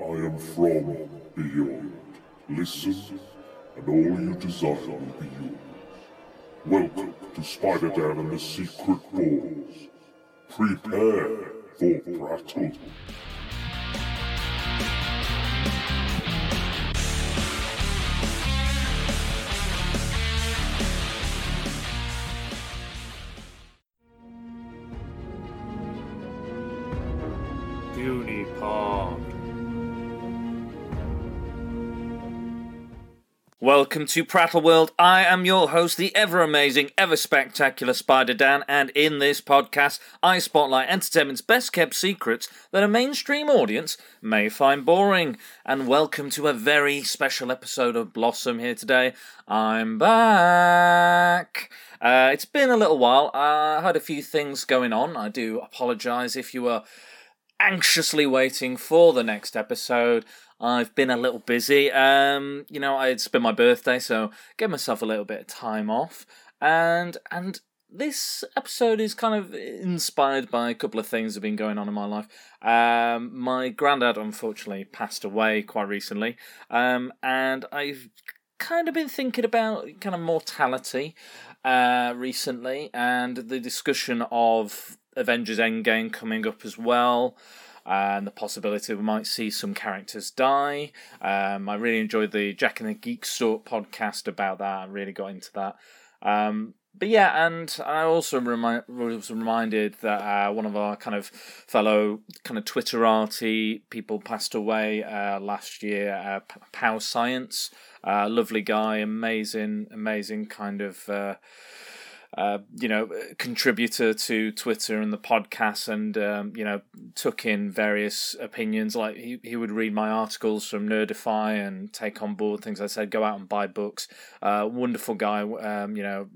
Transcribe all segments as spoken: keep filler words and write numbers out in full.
I am from beyond. Listen, and all you desire will be yours. Welcome to Spider-Man and the Secret Wars. Prepare for battle. Welcome to Prattle World. I am your host, the ever-amazing, ever-spectacular Spider Dan, and in this podcast, I spotlight entertainment's best-kept secrets that a mainstream audience may find boring. And welcome to a very special episode of Blossom here today. I'm back! Uh, it's been a little while. I had a few things going on. I do apologise if you were anxiously waiting for the next episode. I've been a little busy. Um, you know, it's been my birthday, so gave myself a little bit of time off. And and this episode is kind of inspired by a couple of things that have been going on in my life. Um, my granddad, unfortunately, passed away quite recently. Um, and I've kind of been thinking about kind of mortality uh, recently, and the discussion of Avengers Endgame coming up as well. And the possibility we might see some characters die. Um, I really enjoyed the Jack and the Geek Sort podcast about that. I really got into that. Um, but yeah, and I also remi- was reminded that uh, one of our kind of fellow kind of Twitterati people passed away uh, last year, uh, P- Pow Science. Uh, lovely guy, amazing, amazing kind of... Uh, Uh, you know, contributor to Twitter and the podcast, and um, you know, took in various opinions. Like he, he would read my articles from Nerdify and take on board things I said. Go out and buy books. Uh, wonderful guy. Um, you know,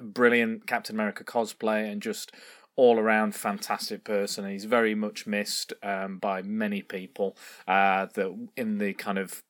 brilliant Captain America cosplay, and just all around fantastic person. He's very much missed um, by many people. Uh, that in the kind of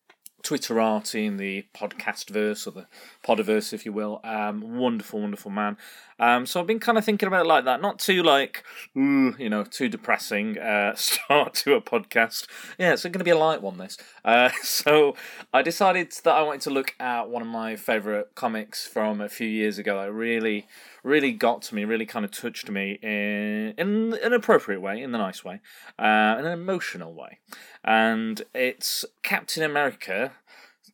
Twitterati, in the podcastverse, or the podiverse, if you will. Um, wonderful, wonderful man. Um, so I've been kind of thinking about it like that. Not too, like, ooh, you know, too depressing uh, start to a podcast. Yeah, it's going to be a light one, this. Uh, so I decided that I wanted to look at one of my favourite comics from a few years ago that really, really got to me, really kind of touched me in, in an appropriate way, in the nice way, uh, in an emotional way. And it's Captain America.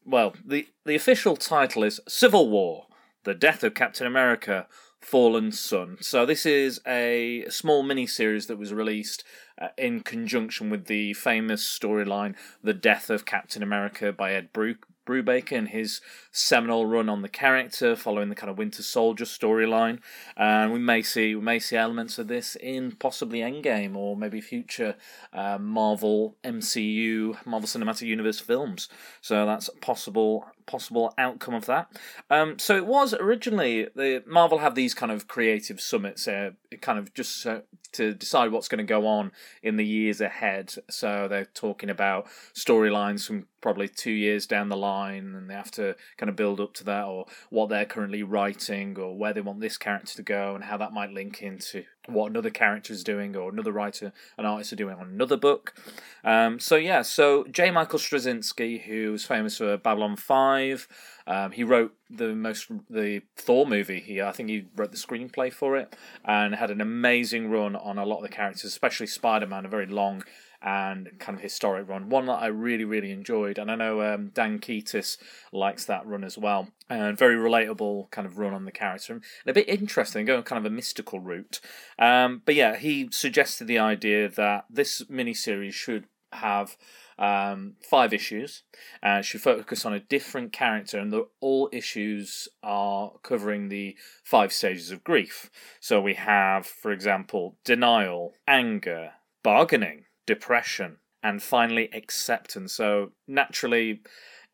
Well, the, the official title is Civil War, The Death of Captain America, Fallen Son. So this is a small mini-series that was released uh, in conjunction with the famous storyline The Death of Captain America by Ed Brubaker. Brubaker and his seminal run on the character, following the kind of Winter Soldier storyline, and uh, we may see we may see elements of this in possibly Endgame or maybe future uh, Marvel M C U, Marvel Cinematic Universe films. So that's a possible possible outcome of that. Um, so it was originally the Marvel have these kind of creative summits, uh, kind of just uh, to decide what's going to go on in the years ahead. So they're talking about storylines from probably two years down the line, and they have to kind of build up to that, or what they're currently writing, or where they want this character to go, and how that might link into what another character is doing, or another writer and artist are doing on another book. Um, so yeah, so J. Michael Straczynski, who was famous for Babylon five, um, he wrote the most the Thor movie. He I think he wrote the screenplay for it, and had an amazing run on a lot of the characters, especially Spider-Man, a very long and kind of historic run, one that I really, really enjoyed. And I know um, Dan Keatis likes that run as well, and very relatable kind of run on the character, and a bit interesting, going kind of a mystical route. Um, but yeah, he suggested the idea that this miniseries should have um, five issues, and should focus on a different character, and the, all issues are covering the five stages of grief. So we have, for example, denial, anger, bargaining, depression, and finally acceptance. So naturally,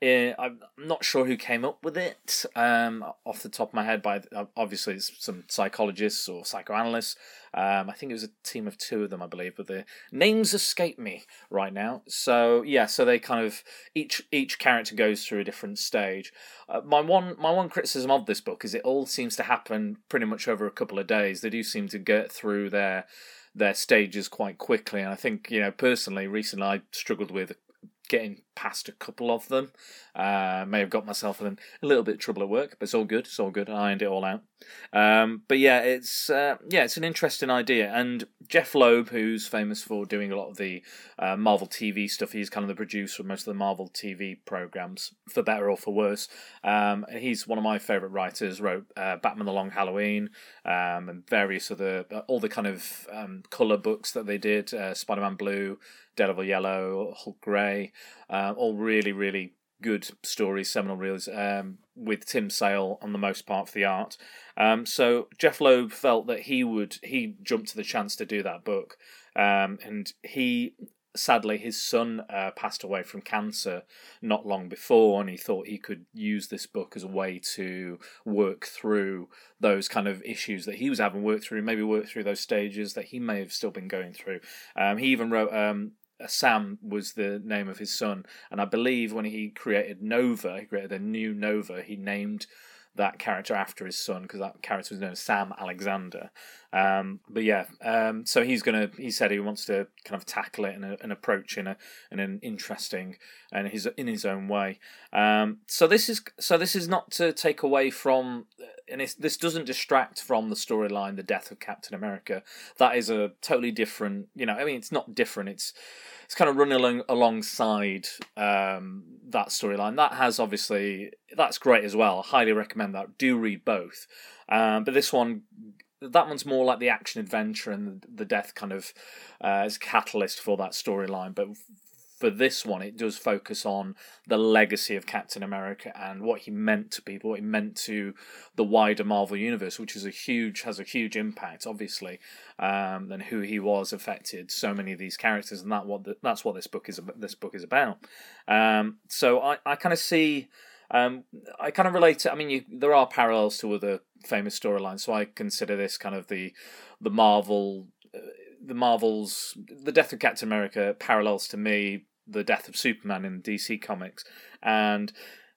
eh, I'm not sure who came up with it um, off the top of my head, but obviously it's some psychologists or psychoanalysts. Um, I think it was a team of two of them, I believe, but the names escape me right now. So yeah, so they kind of each each character goes through a different stage. Uh, my one my one criticism of this book is it all seems to happen pretty much over a couple of days. They do seem to get through their their stages quite quickly, and I think, you know, personally, recently I struggled with getting past a couple of them. Uh, may have got myself in a little bit of trouble at work, but it's all good. It's all good. I ironed it all out. Um, but yeah, it's uh, yeah, it's an interesting idea. And Jeff Loeb, who's famous for doing a lot of the uh, Marvel T V stuff, he's kind of the producer of most of the Marvel T V programs, for better or for worse. Um, and he's one of my favourite writers. Wrote uh, Batman: The Long Halloween um, and various other all the kind of um, colour books that they did. Uh, Spider-Man Blue, Daredevil Yellow, Hulk Grey, uh, all really, really good stories, seminal reels, um, with Tim Sale on the most part for the art. Um, so Jeff Loeb felt that he would, he jumped to the chance to do that book. Um, and he, sadly, his son uh, passed away from cancer not long before, and he thought he could use this book as a way to work through those kind of issues that he was having worked through, maybe work through those stages that he may have still been going through. Um, he even wrote... Um, Sam was the name of his son, and I believe when he created Nova, he created a new Nova, he named that character after his son, because that character was known as Sam Alexander. Um, but yeah, um, so he's gonna. He said he wants to kind of tackle it and an approach in a in an interesting and his in his own way. Um, so this is so this is not to take away from, and it's, this doesn't distract from the storyline, the death of Captain America. That is a totally different. You know, I mean, it's not different. It's it's kind of running along alongside um, that storyline. That has obviously that's great as well. I highly recommend that. Do read both, um, but this one. That one's more like the action adventure, and the death kind of uh, is catalyst for that storyline. But for this one, it does focus on the legacy of Captain America and what he meant to people, what he meant to the wider Marvel universe, which is a huge has a huge impact, obviously, um, and who he was affected so many of these characters, and that what the, that's what this book is this book is about. Um, so I I kind of see. Um, I kind of relate it. I mean, you, there are parallels to other famous storylines, so I consider this kind of the the Marvel, uh, the Marvels, the death of Captain America parallels to me the death of Superman in D C Comics, and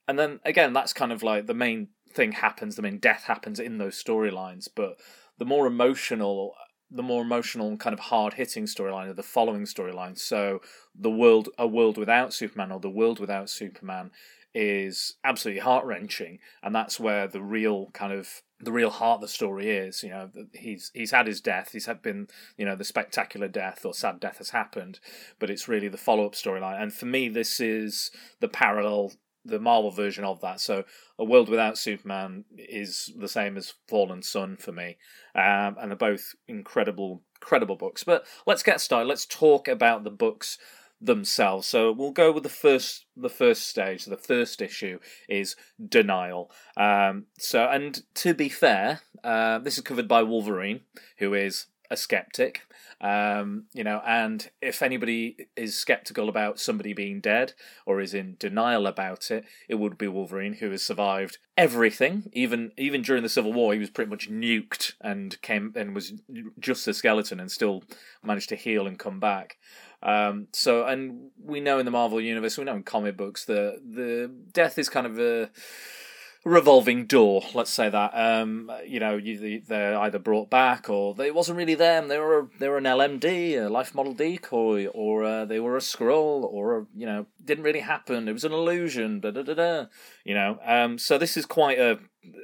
and then again that's kind of like the main thing happens, the main death happens in those storylines, but the more emotional. the more emotional and kind of hard-hitting storyline of the following storyline. So the world, a world without Superman or the world without Superman is absolutely heart-wrenching, and that's where the real kind of, the real heart of the story is. You know, he's he's had his death, he's had been, you know, the spectacular death or sad death has happened, but it's really the follow-up storyline. And for me, this is the parallel, the Marvel version of that. So a world without Superman is the same as Fallen Son for me. Um, and they're both incredible, incredible books. But let's get started. Let's talk about the books themselves. So we'll go with the first the first stage. The first issue is Denial. Um, so, and to be fair, uh, this is covered by Wolverine, who is a skeptic, um, you know, and if anybody is skeptical about somebody being dead or is in denial about it, it would be Wolverine, who has survived everything. Even even during the Civil War, he was pretty much nuked and came and was just a skeleton and still managed to heal and come back. Um, so, and we know in the Marvel Universe, we know in comic books, the the death is kind of a revolving door, let's say that. Um, you know, you, they're either brought back or they, it wasn't really them. They were they were an L M D, a life model decoy, or uh, they were a Skrull, or a, you know, didn't really happen. It was an illusion. Da da da da. You know, um, so this is quite a.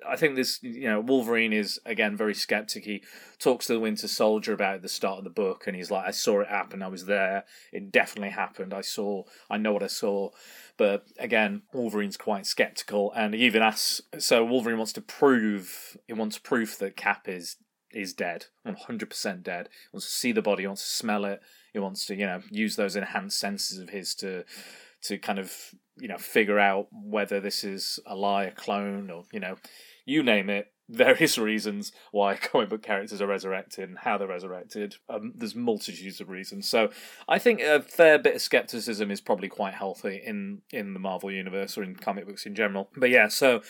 I think this, you know, Wolverine is again very skeptic. He talks to the Winter Soldier about it at the start of the book, and he's like, "I saw it happen. I was there. It definitely happened. I saw. I know what I saw." But again, Wolverine's quite skeptical, and he even asks. So Wolverine wants to prove. He wants proof that Cap is is dead, one hundred percent dead. He wants to see the body. He wants to smell it. He wants to, you know, use those enhanced senses of his to. to kind of, you know, figure out whether this is a lie, a clone, or, you know, you name it, various reasons why comic book characters are resurrected and how they're resurrected. Um, there's multitudes of reasons. So I think a fair bit of scepticism is probably quite healthy in, in the Marvel Universe or in comic books in general. But yeah, so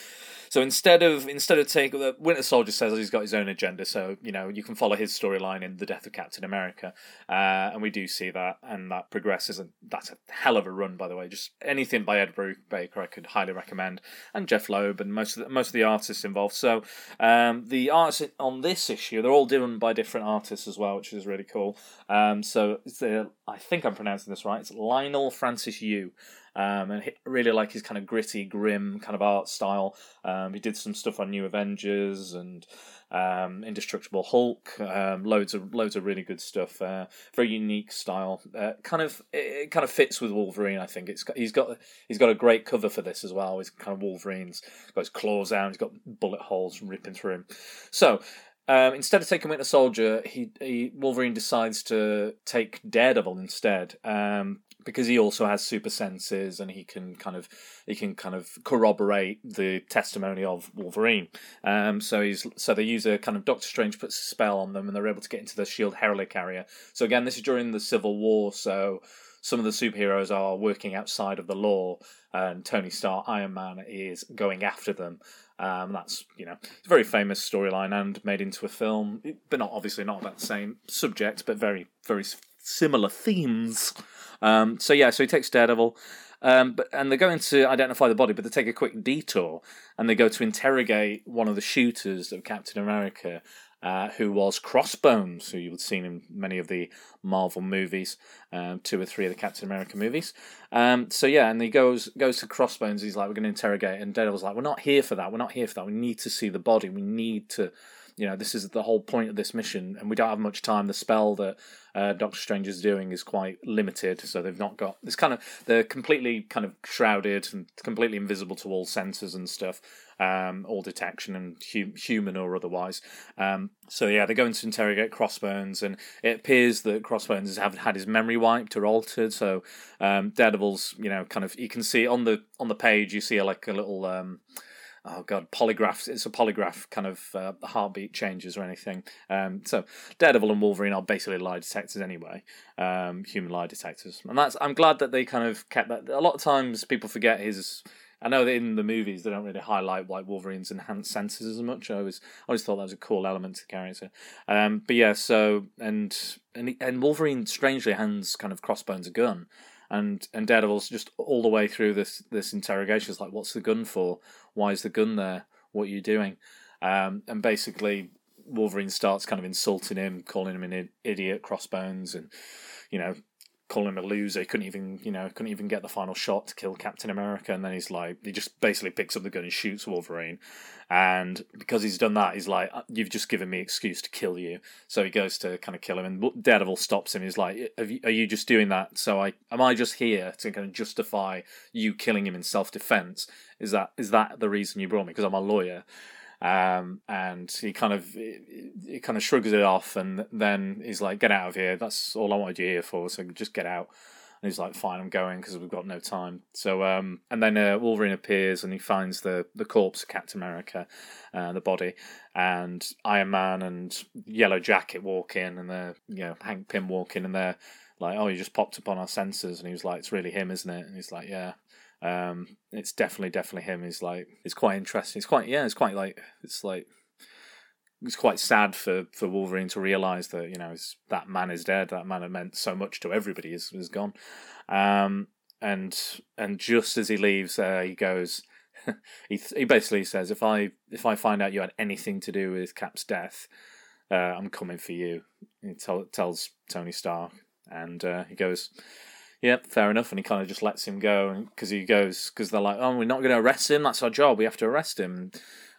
so instead of instead of taking... the Winter Soldier says he's got his own agenda, so, you know, you can follow his storyline in The Death of Captain America. Uh, and we do see that, and that progresses, and that's a hell of a run, by the way. Just anything by Ed Brubaker I could highly recommend, and Jeff Loeb, and most of the, most of the artists involved. So... Um, the arts on this issue, they're all done by different artists as well, which is really cool. Um, so it's the, I think I'm pronouncing this right. It's Lionel Francis Yu, Um, and I really like his kind of gritty, grim kind of art style. Um, he did some stuff on New Avengers and um, Indestructible Hulk. Um, loads of loads of really good stuff. Uh, very unique style. Uh, kind of it kind of fits with Wolverine. I think it's got, he's got he's got a great cover for this as well. He's kind of Wolverine's got his claws out. He's got bullet holes ripping through him. So. Um, instead of taking Winter Soldier, he, he Wolverine decides to take Daredevil instead, um, because he also has super senses and he can kind of he can kind of corroborate the testimony of Wolverine. Um, so he's so they use a kind of Doctor Strange puts a spell on them and they're able to get into the S H I E L D Herald carrier. So again, this is during the Civil War, so some of the superheroes are working outside of the law, and Tony Stark, Iron Man, is going after them. Um, that's, you know, it's a very famous storyline and made into a film, but not obviously not about the same subject, but very, very similar themes. Um, so yeah, so he takes Daredevil, um, but and they're going to identify the body, but they take a quick detour and they go to interrogate one of the shooters of Captain America, uh, who was Crossbones, who you would have seen in many of the Marvel movies, um, two or three of the Captain America movies. Um, so yeah, and he goes goes to Crossbones, he's like, we're going to interrogate, and Daredevil's like, we're not here for that, we're not here for that, we need to see the body, we need to, you know, this is the whole point of this mission, and we don't have much time, the spell that uh, Doctor Strange is doing is quite limited, so they've not got, it's kind of, they're completely kind of shrouded and completely invisible to all senses and stuff, um, all detection and hum- human or otherwise. Um, so yeah, they're going to interrogate Crossbones, and it appears that Crossbones has have, had his memory wiped or altered, so um, Daredevil's, you know, kind of, you can see on the on the page, you see like a little... Um, Oh god, polygraphs. It's a polygraph kind of uh, heartbeat changes or anything. Um, so Daredevil and Wolverine are basically lie detectors anyway, um, human lie detectors, and that's. I'm glad that they kind of kept that. A lot of times people forget his. I know that in the movies they don't really highlight like Wolverine's enhanced senses as much. I always, I always thought that was a cool element to the character. Um, but yeah, so and and and Wolverine strangely hands kind of Crossbones a gun. And and Daredevil's just all the way through this this interrogation is like, what's the gun for? Why is the gun there? What are you doing? Um, and basically, Wolverine starts kind of insulting him, calling him an idiot, Crossbones, and you know, calling him a loser. He couldn't even you know couldn't even get the final shot to kill Captain America. And then he's like, he just basically picks up the gun and shoots Wolverine. And because he's done that, he's like, you've just given me excuse to kill you. So he goes to kind of kill him, and Daredevil stops him. He's like, are you, are you just doing that? So I am I just here to kind of justify you killing him in self-defense? Is that is that the reason you brought me? Because I'm a lawyer. Um, and he kind of he kind of shrugs it off, and then he's like, get out of here. That's all I wanted you here for. So just get out. And he's like, fine, I'm going because we've got no time. So, um, and then uh, Wolverine appears and he finds the, the corpse of Captain America, uh, the body, and Iron Man and Yellow Jacket walk in, and they're, you know, Hank Pym walk in, and they're like, oh, you just popped up on our sensors. And he was like, it's really him, isn't it? And he's like, yeah. Um, it's definitely, definitely him. He's like, it's quite interesting. It's quite, yeah, it's quite like, it's like, it's quite sad for, for Wolverine to realise that, you know, his, that man is dead. That man that meant so much to everybody is, is gone. Um, and and just as he leaves, uh, he goes, he he basically says, if I if I find out you had anything to do with Cap's death, uh, I'm coming for you. He tell, tells Tony Stark, and uh, he goes, yep, fair enough, and he kind of just lets him go, because he goes, because they're like, oh, we're not going to arrest him, that's our job, we have to arrest him,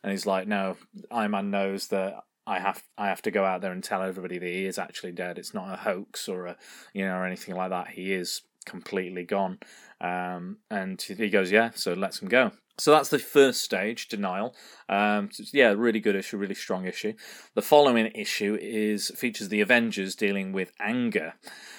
and he's like, no, Iron Man knows that I have I have to go out there and tell everybody that he is actually dead, it's not a hoax or a, you know, or anything like that, he is completely gone, um, and he goes, yeah, so lets him go. So that's the first stage, denial. Um, so yeah, really good issue, really strong issue. The following issue is features the Avengers dealing with anger.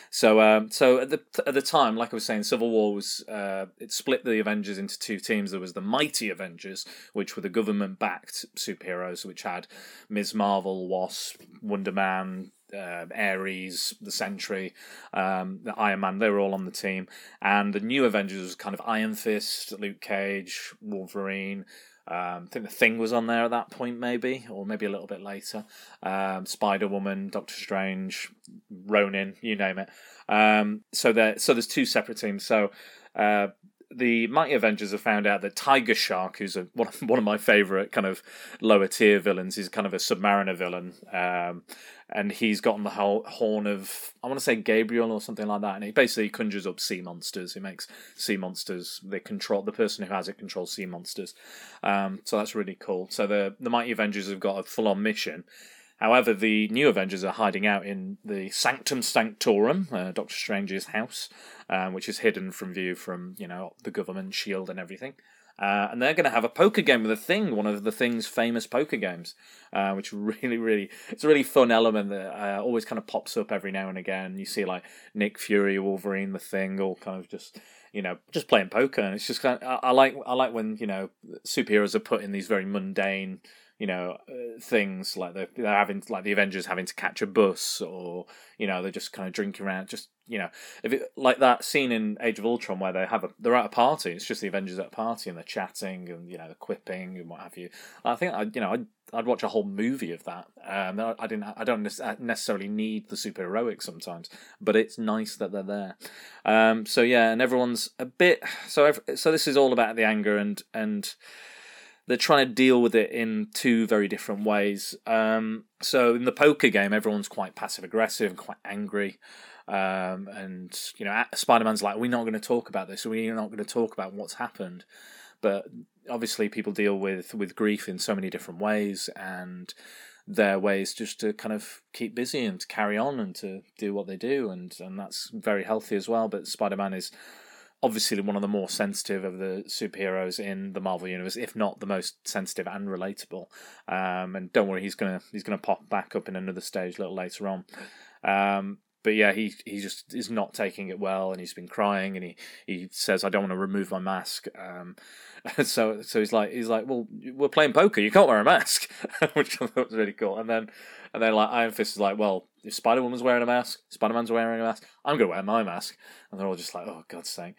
So, um, so at the at the time, like I was saying, Civil War was uh, it split the Avengers into two teams. There was the Mighty Avengers, which were the government-backed superheroes, which had Miz Marvel, Wasp, Wonder Man, Uh, Ares, the Sentry, um, the Iron Man, they were all on the team. And the New Avengers was kind of Iron Fist, Luke Cage, Wolverine. Um, I think the Thing was on there at that point, maybe, or maybe a little bit later. Um, Spider-Woman, Doctor Strange, Ronin, you name it. Um, so there, so there's two separate teams. So uh, the Mighty Avengers have found out that Tiger Shark, who's a, one, of, one of my favourite kind of lower tier villains, is kind of a Submariner villain. Um, and he's gotten the whole horn of, I want to say Gabriel or something like that. And he basically conjures up sea monsters. He makes sea monsters. They control, the person who has it controls sea monsters. Um, so that's really cool. So the, the Mighty Avengers have got a full-on mission. However, the New Avengers are hiding out in the Sanctum Sanctorum, uh, Doctor Strange's house, um, which is hidden from view from, you know, the government, S H I E L D and everything. Uh, and they're going to have a poker game with a Thing, one of the Thing's famous poker games, uh, which really, really, it's a really fun element that uh, always kind of pops up every now and again. You see, like, Nick Fury, Wolverine, the Thing, all kind of just... you know, just playing poker, and it's just kind of, I, I like I like when, you know, superheroes are put in these very mundane, you know, uh, things, like they're, they're having, like the Avengers having to catch a bus, or, you know, they're just kind of drinking around, just, you know, if it, like that scene in Age of Ultron where they have a, they're at a party, it's just the Avengers at a party, and they're chatting, and, you know, they're quipping, and what have you. I think, I you know, I'd, I'd watch a whole movie of that. Um, I didn't. I don't necessarily need the superheroic sometimes, but it's nice that they're there. Um, so yeah, and everyone's a bit. So every, so this is all about the anger, and and they're trying to deal with it in two very different ways. Um, so in the poker game, everyone's quite passive aggressive and quite angry. Um, and you know, Spider-Man's like, "We're not going to talk about this. We're not going to talk about what's happened." But obviously people deal with, with grief in so many different ways, and their ways just to kind of keep busy and to carry on and to do what they do, and, and that's very healthy as well. But Spider-Man is obviously one of the more sensitive of the superheroes in the Marvel Universe, if not the most sensitive and relatable. Um, and don't worry, he's gonna he's gonna pop back up in another stage a little later on. Um, But yeah, he he just is not taking it well, and he's been crying, and he, he says, "I don't want to remove my mask." Um, so so he's like he's like, "Well, we're playing poker. You can't wear a mask," which I thought was really cool. And then and then like Iron Fist is like, "Well, if Spider-Woman's wearing a mask, Spider-Man's wearing a mask. I'm gonna wear my mask." And they're all just like, "Oh, God's sake!"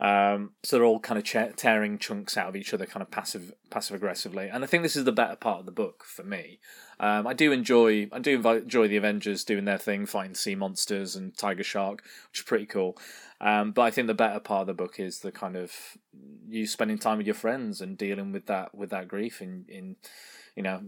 Um, so they're all kind of cha- tearing chunks out of each other, kind of passive passive aggressively. And I think this is the better part of the book for me. Um, I do enjoy I do enjoy the Avengers doing their thing, fighting sea monsters and Tiger Shark, which is pretty cool. Um, but I think the better part of the book is the kind of you spending time with your friends and dealing with that with that grief in, in you know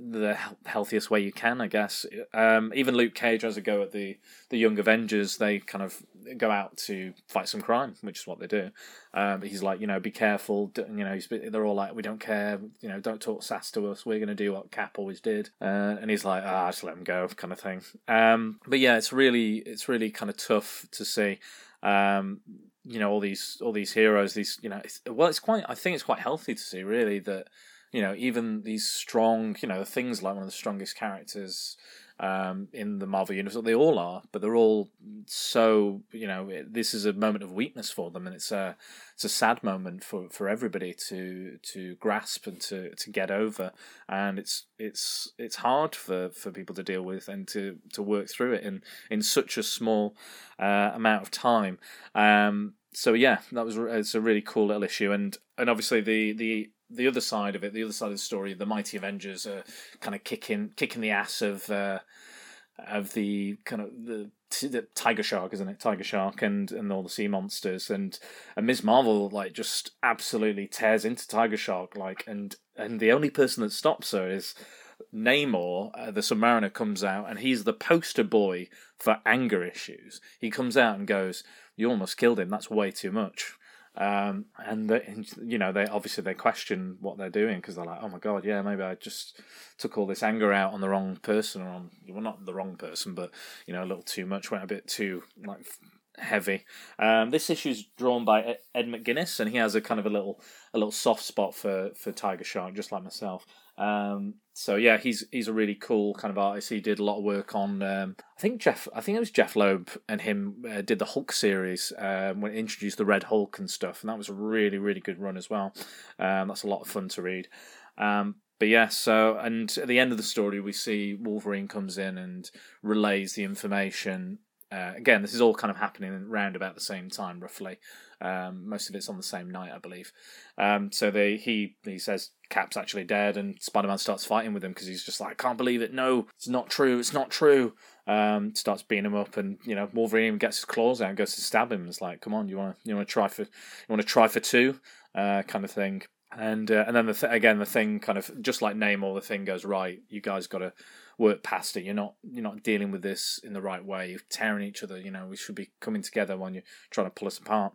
the healthiest way you can, I guess. Um, even Luke Cage has a go at the the Young Avengers. They kind of go out to fight some crime, which is what they do. Um, but he's like, you know, be careful. You know, he's, they're all like, "We don't care. You know, don't talk sass to us. We're going to do what Cap always did." Uh, and he's like, "Ah, oh, just let him go," kind of thing. Um, but yeah, it's really, it's really kind of tough to see. Um, you know, all these, all these heroes. These, you know, it's, well, it's quite. I think it's quite healthy to see, really, that. You know, even these strong, you know, Thing's like one of the strongest characters um, in the Marvel Universe. They all are, but they're all so, you know, it, this is a moment of weakness for them, and it's a it's a sad moment for, for everybody to to grasp and to, to get over. And it's it's it's hard for, for people to deal with and to, to work through it in, in such a small uh, amount of time. Um, so yeah, that was it's a really cool little issue, and and obviously the the. The other side of it, the other side of the story, the Mighty Avengers are kind of kicking, kicking the ass of, uh, of the kind of the, the Tiger Shark, isn't it? Tiger Shark and, and all the sea monsters, and and Miz Marvel like just absolutely tears into Tiger Shark, like and and the only person that stops her is Namor, uh, the Submariner, comes out, and he's the poster boy for anger issues. He comes out and goes, "You almost killed him. That's way too much." Um, and, the, and, you know, they obviously they question what they're doing, because they're like, "Oh, my God, yeah, maybe I just took all this anger out on the wrong person." Or on, well, not the wrong person, but, you know, a little too much, went a bit too, like, heavy. Um, this issue's drawn by Ed McGuinness, and he has a kind of a little a little soft spot for, for Tiger Shark, just like myself. Um, so, yeah, he's he's a really cool kind of artist. He did a lot of work on, um, I think Jeff, I think it was Jeff Loeb and him uh, did the Hulk series uh, when it introduced the Red Hulk and stuff. And that was a really, really good run as well. Um, that's a lot of fun to read. Um, but, yeah, so, and at the end of the story, we see Wolverine comes in and relays the information. Uh, again, this is all kind of happening around about the same time, roughly. Um, most of it's on the same night, I believe. Um, so they he he says Cap's actually dead, and Spider-Man starts fighting with him because he's just like, I can't believe it. No, it's not true. It's not true. Um, starts beating him up, and you know Wolverine even gets his claws out and goes to stab him. It's like, come on, you want to you want to try for you want to try for two, uh, kind of thing. And uh, and then the th- again the thing kind of just like Namor, the thing goes, right, you guys got to work past it. You're not you're not dealing with this in the right way. You're tearing each other. You know we should be coming together when you're trying to pull us apart.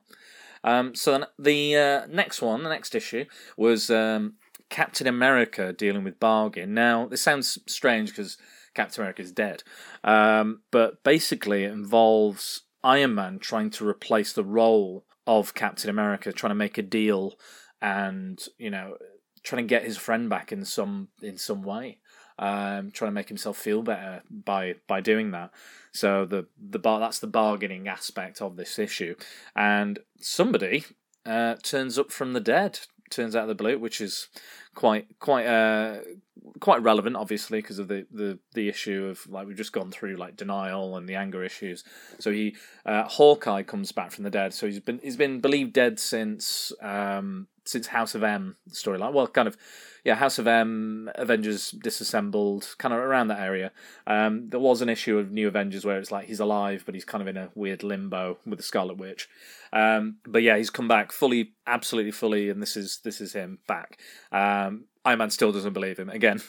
Um, so then the uh, next one, the next issue was um, Captain America dealing with Bargain. Now this sounds strange because Captain America is dead, um, but basically it involves Iron Man trying to replace the role of Captain America, trying to make a deal. And you know, trying to get his friend back in some in some way, um, trying to make himself feel better by by doing that. So the the bar that's the bargaining aspect of this issue. And somebody uh, turns up from the dead, turns out of the blue, which is quite quite uh, quite relevant, obviously, because of the, the, the issue of like we've just gone through, like denial and the anger issues. So he uh, Hawkeye comes back from the dead. So he's been he's been believed dead since. Um, Since House of M storyline, well, kind of, yeah, House of M, Avengers Disassembled, kind of around that area. Um, there was an issue of New Avengers where it's like he's alive, but he's kind of in a weird limbo with the Scarlet Witch. Um, but yeah, he's come back fully, absolutely fully, and this is this is him back. Um, Iron Man still doesn't believe him. Again,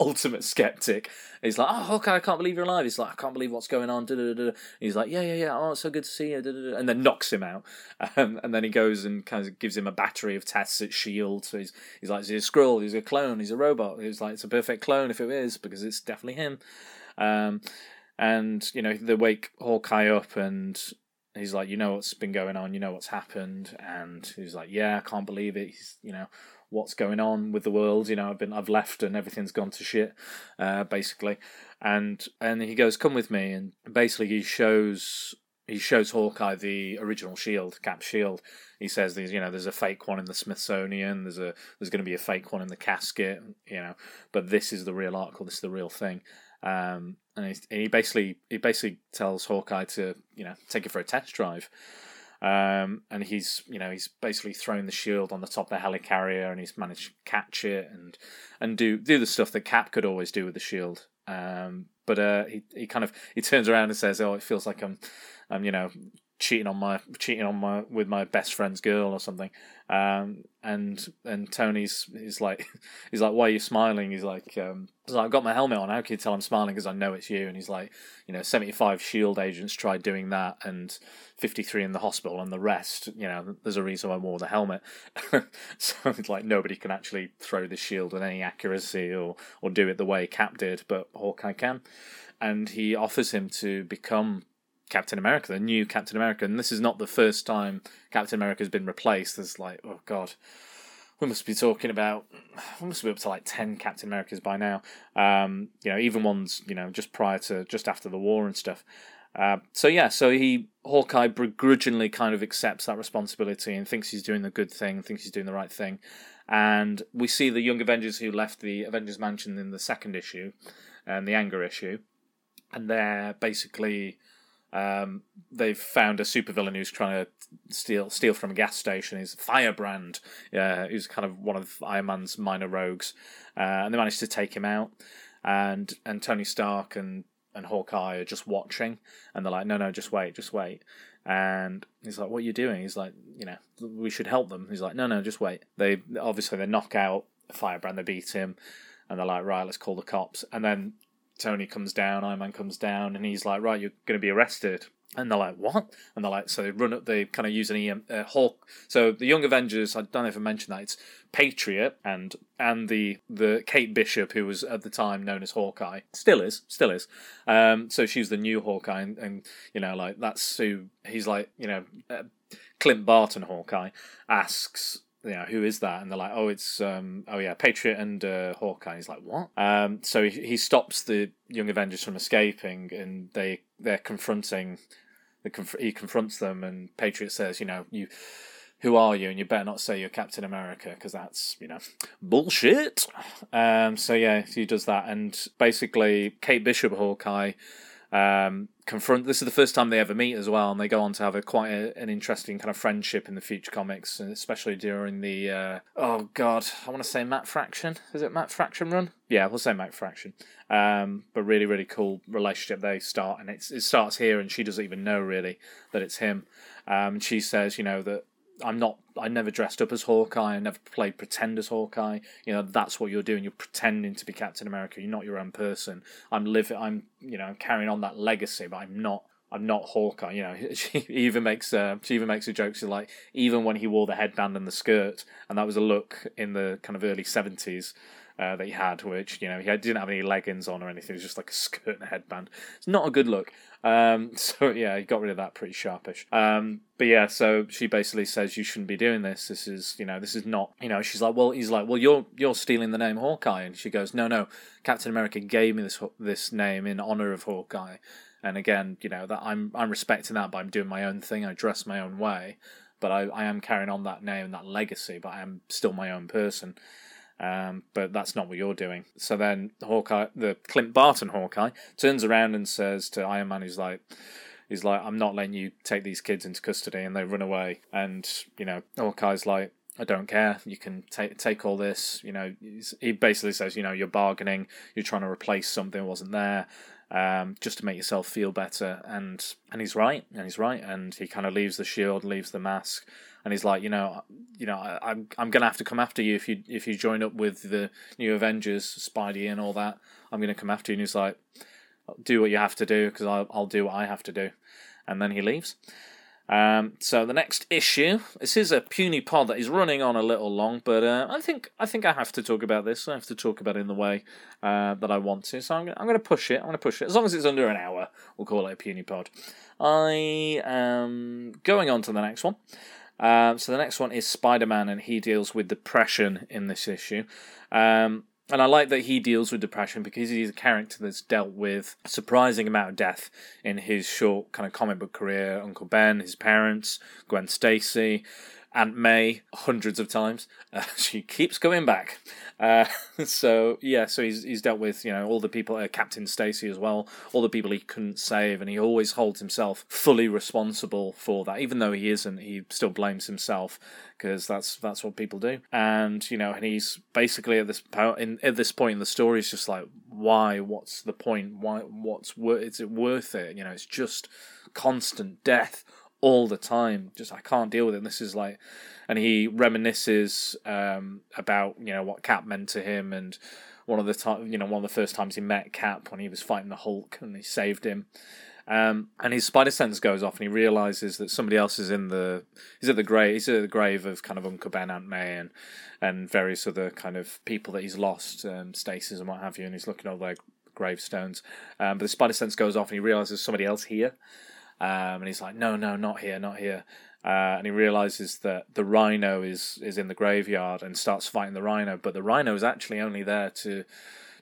ultimate skeptic. He's like, oh, Hawkeye, I can't believe you're alive. He's like, I can't believe what's going on. And he's like, yeah, yeah, yeah. Oh, it's so good to see you. Da-da-da. And then knocks him out. Um, and then he goes and kind of gives him a battery of tests at S H I E L D. So he's he's like, is he a Skrull? He's a clone. He's a robot. He's like, it's a perfect clone if it is, because it's definitely him. Um, and, you know, they wake Hawkeye up and... he's like, you know what's been going on, you know what's happened, and he's like, yeah, I can't believe it. He's, you know, what's going on with the world? You know, I've been, I've left, and everything's gone to shit, uh, basically. And and he goes, come with me, and basically he shows he shows Hawkeye the original shield, Cap's shield. He says, there's, you know, there's a fake one in the Smithsonian. There's a there's going to be a fake one in the casket, you know. But this is the real article. This is the real thing. Um, and he, he basically he basically tells Hawkeye to, you know, take it for a test drive. Um, and he's, you know, he's basically thrown the shield on the top of the helicarrier, and he's managed to catch it and and do do the stuff that Cap could always do with the shield. Um, but uh, he he kind of he turns around and says, "Oh, it feels like I'm, I'm, you know, cheating on my cheating on my with my best friend's girl or something." Um, and and Tony's is like, he's like, "Why are you smiling?" He's like, um, he's like, "I've got my helmet on. How can you tell I'm smiling? Because I know it's you." And he's like, "You know, seventy-five S H I E L D agents tried doing that, and fifty-three in the hospital, and the rest, you know, there's a reason I wore the helmet." So it's like nobody can actually throw the shield with any accuracy or or do it the way Cap did, but Hawkeye can. And he offers him to become Captain America, the new Captain America, and this is not the first time Captain America has been replaced. There's like, oh god, we must be talking about, we must be up to like ten Captain Americas by now. Um, you know, even ones, you know, just prior to, just after the war and stuff. Uh, so yeah, so he, Hawkeye begrudgingly kind of accepts that responsibility and thinks he's doing the good thing, thinks he's doing the right thing. And we see the Young Avengers who left the Avengers Mansion in the second issue, and the anger issue, and they're basically... Um, they've found a supervillain who's trying to steal steal from a gas station. Is Firebrand, uh, who's kind of one of Iron Man's minor rogues, uh, and they managed to take him out. And and Tony Stark and, and Hawkeye are just watching, and they're like, no, no, just wait, just wait. And he's like, what are you doing? He's like, you know, we should help them. He's like, no, no, just wait. They obviously they knock out Firebrand, they beat him, and they're like, right, let's call the cops. And then Tony comes down, Iron Man comes down, and he's like, right, you're going to be arrested. And they're like, what? And they're like, so they run up, they kind of use an E M, uh, Hawk. So the Young Avengers, I don't know if I mentioned that, it's Patriot and and the the Kate Bishop, who was at the time known as Hawkeye, still is, still is. Um, so she's the new Hawkeye, and, and you know, like, that's who, he's like, you know, uh, Clint Barton Hawkeye asks, you know, who is that? And they're like, oh, it's, um, oh yeah, Patriot and uh, Hawkeye. He's like, what? Um, so he, he stops the Young Avengers from escaping, and they, they're confronting, the conf- he confronts them, and Patriot says, you know, you, who are you? And you better not say you're Captain America, because that's, you know, bullshit. Um, so yeah, he does that, and basically Kate Bishop Hawkeye um, confront. This is the first time they ever meet as well, and they go on to have a quite a, an interesting kind of friendship in the future comics, and especially during the uh, oh god, I want to say Matt Fraction. Is it Matt Fraction run? Yeah, we'll say Matt Fraction. Um, but really, really cool relationship they start, and it's, it starts here, and she doesn't even know really that it's him. Um, she says, you know, that I'm not. I never dressed up as Hawkeye. I never played pretend as Hawkeye. You know, that's what you're doing. You're pretending to be Captain America. You're not your own person. I'm living. I'm, you know, I'm carrying on that legacy, but I'm not. I'm not Hawkeye. You know, she even makes. Uh, she even makes a joke. She's like, even when he wore the headband and the skirt, and that was a look in the kind of early seventies. Uh, that he had, which, you know, he didn't have any leggings on or anything. It was just like a skirt and a headband. It's not a good look. Um, so, yeah, he got rid of that pretty sharpish. Um, but, yeah, so she basically says, you shouldn't be doing this. This is, you know, this is not, you know, she's like, well, he's like, well, you're you're stealing the name Hawkeye. And she goes, no, no, Captain America gave me this this name in honor of Hawkeye. And, again, you know, that I'm I'm respecting that, but I'm doing my own thing. I dress my own way. But I, I am carrying on that name and that legacy, but I am still my own person. Um, but that's not what you're doing. So then Hawkeye, the Clint Barton Hawkeye, turns around and says to Iron Man, he's like, he's like, I'm not letting you take these kids into custody, and they run away. And, you know, Hawkeye's like, I don't care. You can take take all this. You know, he basically says, you know, you're bargaining. You're trying to replace something that wasn't there, um, just to make yourself feel better. And and he's right. And he's right. And he kind of leaves the shield, leaves the mask. And he's like, you know, you know, I, I'm I'm gonna have to come after you if you if you join up with the New Avengers, Spidey, and all that. I'm gonna come after you. And he's like, do what you have to do, because I'll I'll do what I have to do. And then he leaves. Um, so the next issue, this is a puny pod that is running on a little long, but uh, I think I think I have to talk about this. I have to talk about it in the way uh, that I want to. So I'm I'm going to push it. I'm going to push it as long as it's under an hour. We'll call it a puny pod. I am going on to the next one. Um, so the next one is Spider-Man, and he deals with depression in this issue. Um, and I like that he deals with depression because he's a character that's dealt with a surprising amount of death in his short kind of comic book career. Uncle Ben, his parents, Gwen Stacy, Aunt May, hundreds of times. Uh, she keeps coming back. Uh, so, yeah, so he's he's dealt with, you know, all the people, uh, Captain Stacy as well, all the people he couldn't save, and he always holds himself fully responsible for that. Even though he isn't, he still blames himself, because that's that's what people do. And, you know, and he's basically at this, po- in, at this point in the story, it's just like, why? What's the point? Why? What's wor- is it worth it? You know, it's just constant death all the time. Just, I can't deal with it. And this is like, and he reminisces um, about, you know, what Cap meant to him, and one of the time, you know, one of the first times he met Cap when he was fighting the Hulk and he saved him. Um, and his spider sense goes off, and he realizes that somebody else is in the is at the grave. He's at the grave of kind of Uncle Ben, Aunt May, and and various other kind of people that he's lost, um, Stasis and what have you. And he's looking at all their gravestones. Um, but the spider sense goes off, and he realizes there's somebody else here. Um, and he's like, no, no, not here, not here. Uh, and he realizes that the Rhino is is in the graveyard, and starts fighting the Rhino. But the Rhino is actually only there to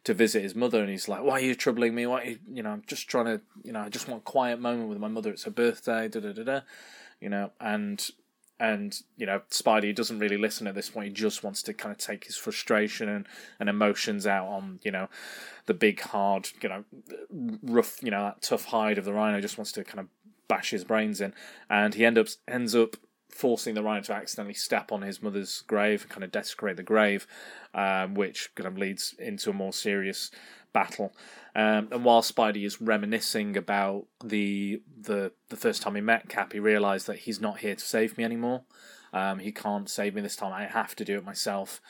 to visit his mother. And he's like, why are you troubling me? Why are you, you know, I'm just trying to, you know, I just want a quiet moment with my mother. It's her birthday, da da da da. You know, and and you know, Spidey doesn't really listen at this point. He just wants to kind of take his frustration and, and emotions out on, you know, the big hard, you know, rough, you know, that tough hide of the Rhino. Just wants to kind of bash his brains in, and he end up, ends up forcing the Rhino to accidentally step on his mother's grave and kind of desecrate the grave, um, which kind of leads into a more serious battle. Um, and while Spidey is reminiscing about the, the the first time he met Cap, he realised that he's not here to save me anymore. Um, he can't save me this time. I have to do it myself.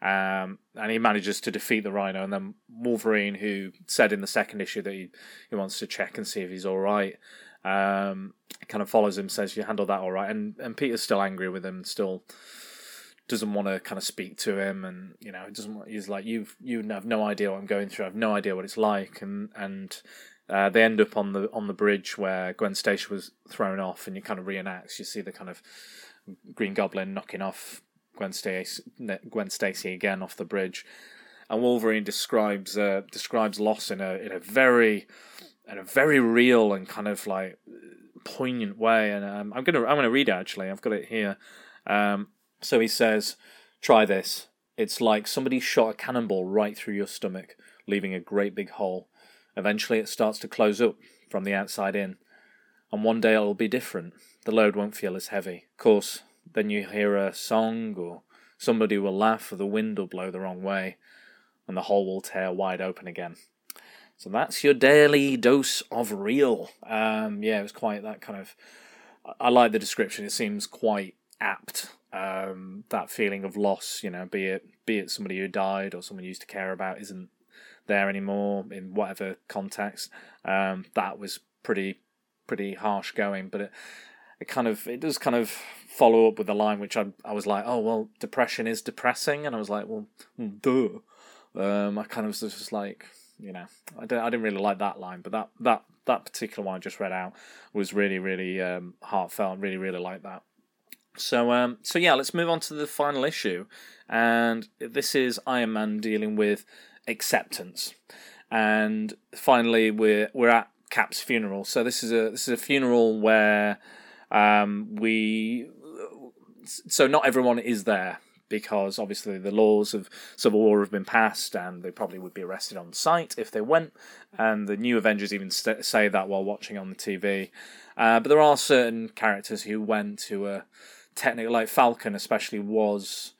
Um, and he manages to defeat the Rhino, and then Wolverine, who said in the second issue that he, he wants to check and see if he's all right, Um, kind of follows him, says you handled that all right, and and Peter's still angry with him, still doesn't want to kind of speak to him, and you know, doesn't. He's like, you've you have no idea what I'm going through. I have no idea what it's like, and and uh, they end up on the on the bridge where Gwen Stacy was thrown off, and you kind of reenacts. You see the kind of Green Goblin knocking off Gwen Stacy, Gwen Stacy again off the bridge, and Wolverine describes uh, describes loss in a in a very in a very real and kind of like poignant way, and um, I'm gonna I'm gonna read it actually. I've got it here. Um, so he says, "Try this. It's like somebody shot a cannonball right through your stomach, leaving a great big hole. Eventually it starts to close up from the outside in, and one day it'll be different. The load won't feel as heavy. Of course, then you hear a song, or somebody will laugh, or the wind will blow the wrong way, and the hole will tear wide open again. So that's your daily dose of real. Um, yeah, it was quite that kind of... I like the description. It seems quite apt. Um, that feeling of loss, you know, be it be it somebody who died or someone you used to care about isn't there anymore in whatever context. Um, that was pretty pretty harsh going, but it it kind of it does kind of follow up with the line which I I was like, oh well, depression is depressing, and I was like, well, duh. Um, I kind of was just like, you know, I don't I didn't really like that line, but that that that particular one I just read out was really really um, heartfelt. Really really liked that. So um, so yeah, let's move on to the final issue, and this is Iron Man dealing with acceptance, and finally we're we're at Cap's funeral. So this is a this is a funeral where um, we so not everyone is there, because obviously the laws of Civil War have been passed and they probably would be arrested on sight if they went. And the New Avengers even st- say that while watching on the T V. Uh, but there are certain characters who went to a technical... Like Falcon especially was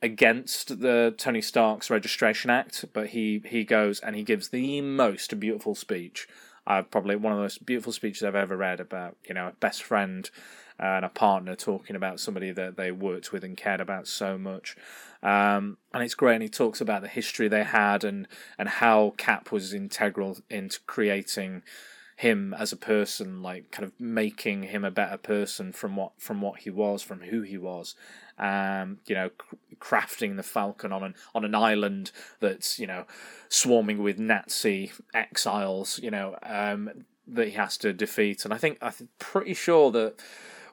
against the Tony Stark's Registration Act, but he, he goes and he gives the most beautiful speech. Uh, probably one of the most beautiful speeches I've ever read about, you know, a best friend... and a partner talking about somebody that they worked with and cared about so much. Um, and it's great, and he talks about the history they had and, and how Cap was integral into creating him as a person, like kind of making him a better person from what from what he was, from who he was. Um, you know, crafting the Falcon on an on an island that's, you know, swarming with Nazi exiles, you know, um, that he has to defeat. And I think I'm pretty sure that...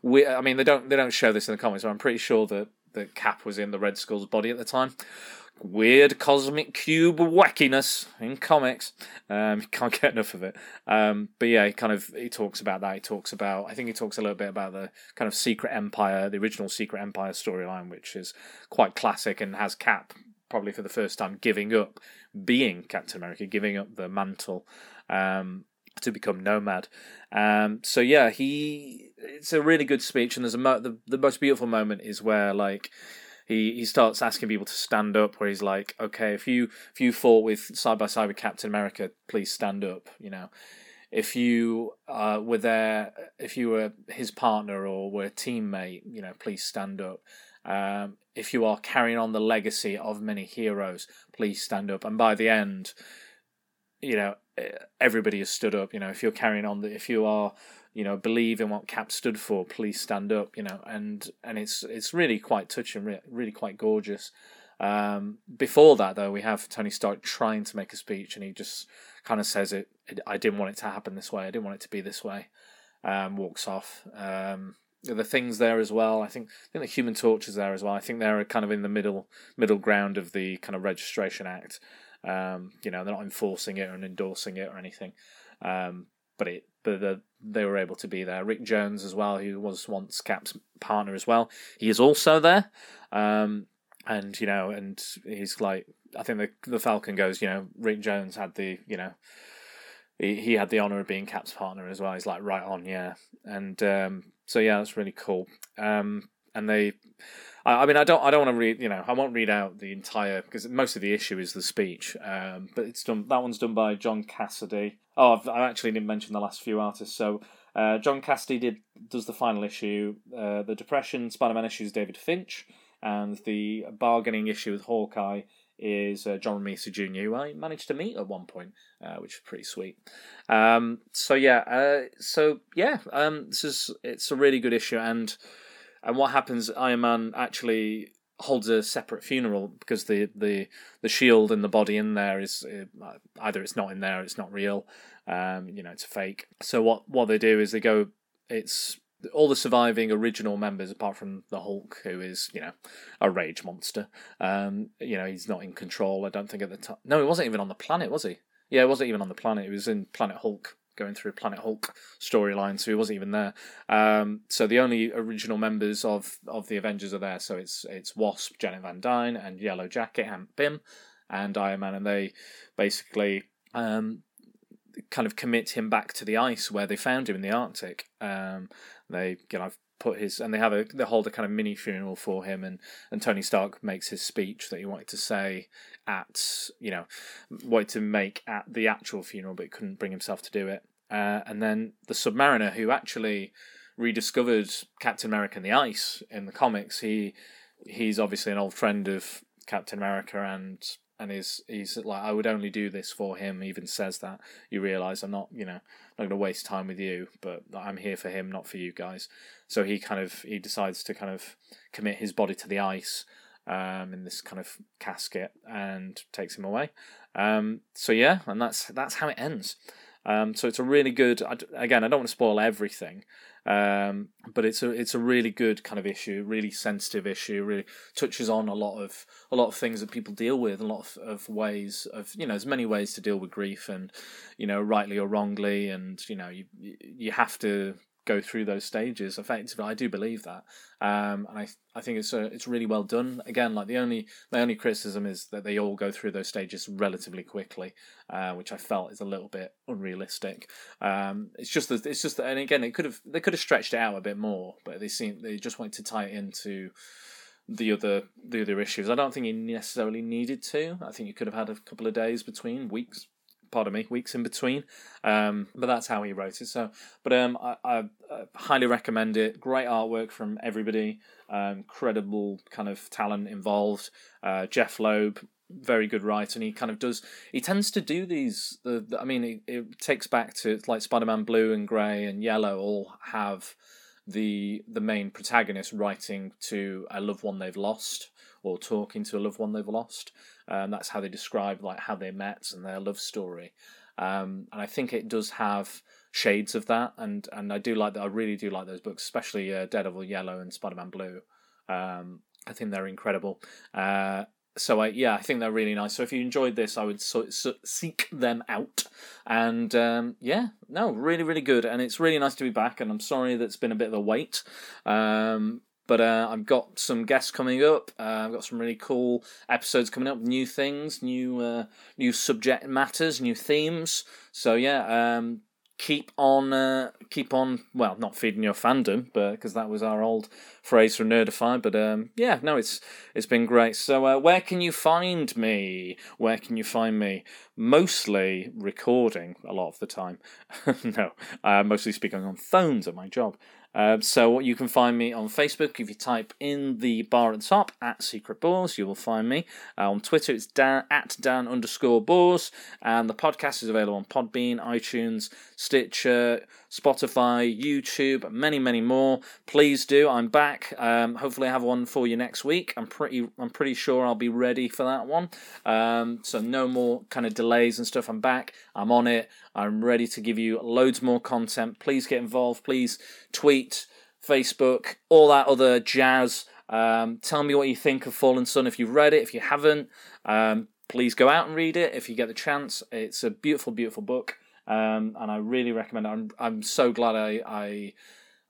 We, I mean, they don't they don't show this in the comics, but I'm pretty sure that, that Cap was in the Red Skull's body at the time. Weird cosmic cube wackiness in comics. Um, you can't get enough of it. Um, but yeah, he kind of he talks about that. He talks about I think he talks a little bit about the kind of Secret Empire, the original Secret Empire storyline, which is quite classic and has Cap probably for the first time giving up being Captain America, giving up the mantle. Um, to become nomad. Um, so yeah, he it's a really good speech, and there's a mo- the, the most beautiful moment is where like he, he starts asking people to stand up, where he's like, okay, if you if you fought with side by side with Captain America, please stand up, you know. If you uh, were there, if you were his partner or were a teammate, you know, please stand up. Um, if you are carrying on the legacy of many heroes, please stand up. And by the end, you know, everybody has stood up. You know, if you're carrying on, the, if you are, you know, believe in what Cap stood for, please stand up. You know, and and it's it's really quite touching, re- really quite gorgeous. Um, before that, though, we have Tony Stark trying to make a speech, and he just kind of says it. I didn't want it to happen this way. I didn't want it to be this way. Um, walks off. Um, the Thing's there as well. I think I think the Human Torch is there as well. I think they're kind of in the middle middle ground of the kind of Registration Act. Um, you know, they're not enforcing it or endorsing it or anything, um, but it but the, they were able to be there. Rick Jones as well, who was once Cap's partner as well, he is also there, um, and you know, and he's like, I think the the Falcon goes, you know, Rick Jones had the, you know, he, he had the honour of being Cap's partner as well. He's like, right on, yeah, and um, so yeah, that's really cool. Um, and they. I mean, I don't. I don't want to read. You know, I won't read out the entire because most of the issue is the speech. Um, but it's done. That one's done by John Cassaday. Oh, I've, I actually didn't mention the last few artists. So uh, John Cassaday did does the final issue. Uh, the Depression Spider-Man issue is David Finch, and the bargaining issue with Hawkeye is uh, John Romita Junior, who I managed to meet at one point, uh, which is pretty sweet. Um, so yeah. Uh, so yeah. Um, this is it's a really good issue. And. And what happens, Iron Man actually holds a separate funeral because the, the, the shield and the body in there is uh, either it's not in there, it's not real, um, you know, it's a fake. So what, what they do is they go, it's all the surviving original members, apart from the Hulk, who is, you know, a rage monster. Um, you know, he's not in control, I don't think at the time. No, he wasn't even on the planet, was he? Yeah, he wasn't even on the planet, he was in Planet Hulk. Going through Planet Hulk storyline, so he wasn't even there. Um, so the only original members of, of the Avengers are there. So it's it's Wasp, Janet Van Dyne, and Yellow Jacket, Hank Pym, and Iron Man, and they basically um, kind of commit him back to the ice where they found him in the Arctic. Um, they, you know, put his, and they have a, they hold a kind of mini funeral for him, and, and Tony Stark makes his speech that he wanted to say at, you know, wanted to make at the actual funeral, but couldn't bring himself to do it. Uh, and then the Submariner, who actually rediscovered Captain America in the ice in the comics, he he's obviously an old friend of Captain America, and and is he's like, I would only do this for him. He even says that, you realise I'm not, you know, not going to waste time with you, but I'm here for him, not for you guys. So he kind of he decides to kind of commit his body to the ice, um, in this kind of casket, and takes him away. Um, so yeah, and that's that's how it ends. Um, so it's a really good, again, I don't want to spoil everything, um, but it's a it's a really good kind of issue, really sensitive issue, really touches on a lot of a lot of things that people deal with, a lot of, of ways of, you know, there's many ways to deal with grief, and, you know, rightly or wrongly, and, you know, you you have to go through those stages effectively. I do believe that, um, and I I think it's a, it's really well done. Again, like the only my only criticism is that they all go through those stages relatively quickly, uh, which I felt is a little bit unrealistic. Um, it's just that it's just that, and again, it could have they could have stretched it out a bit more, but they seem they just wanted to tie it into the other the other issues. I don't think you necessarily needed to. I think you could have had a couple of days between weeks. Pardon me, weeks in between, um, but that's how he wrote it. So, but um, I, I, I highly recommend it. Great artwork from everybody. Um, incredible kind of talent involved. Uh, Jeff Loeb, very good writer, and he kind of does. He tends to do these. The, the I mean, it, it takes back to like Spider-Man Blue and Grey and Yellow all have the the main protagonist writing to a loved one they've lost, or talking to a loved one they've lost. Um, that's how they describe like how they met and their love story. Um, and I think it does have shades of that. And, and I do like that. I really do like those books, especially uh, Daredevil Yellow and Spider-Man Blue. Um, I think they're incredible. Uh, so, I, yeah, I think they're really nice. So if you enjoyed this, I would so, so seek them out. And, um, yeah, no, really, really good. And it's really nice to be back. And I'm sorry that's been a bit of a wait. Um But uh, I've got some guests coming up. Uh, I've got some really cool episodes coming up. New things, new uh, new subject matters, new themes. So yeah, um, keep on, uh, keep on. Well, not feeding your fandom, but because that was our old phrase from Nerdify. But um, yeah, no, it's it's been great. So uh, where can you find me? Where can you find me? Mostly recording a lot of the time. no, uh, mostly speaking on phones at my job. Uh, so you can find me on Facebook. If you type in the bar at the top, at Secret Boars, you will find me. Uh, on Twitter, it's Dan, at Dan underscore Boars. And the podcast is available on Podbean, iTunes, Stitcher, Spotify, YouTube, many, many more. Please do. I'm back. Um, hopefully I have one for you next week. I'm pretty I'm pretty sure I'll be ready for that one. Um, so no more kind of delays and stuff. I'm back. I'm on it. I'm ready to give you loads more content. Please get involved. Please tweet, Facebook, all that other jazz. Um, tell me what you think of Fallen Son if you've read it. If you haven't, um, please go out and read it if you get the chance. It's a beautiful, beautiful book. Um, and I really recommend it. I'm, I'm so glad I, I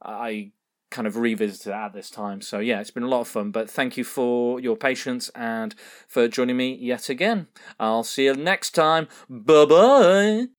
I kind of revisited it at this time. So, yeah, it's been a lot of fun. But thank you for your patience and for joining me yet again. I'll see you next time. Bye-bye.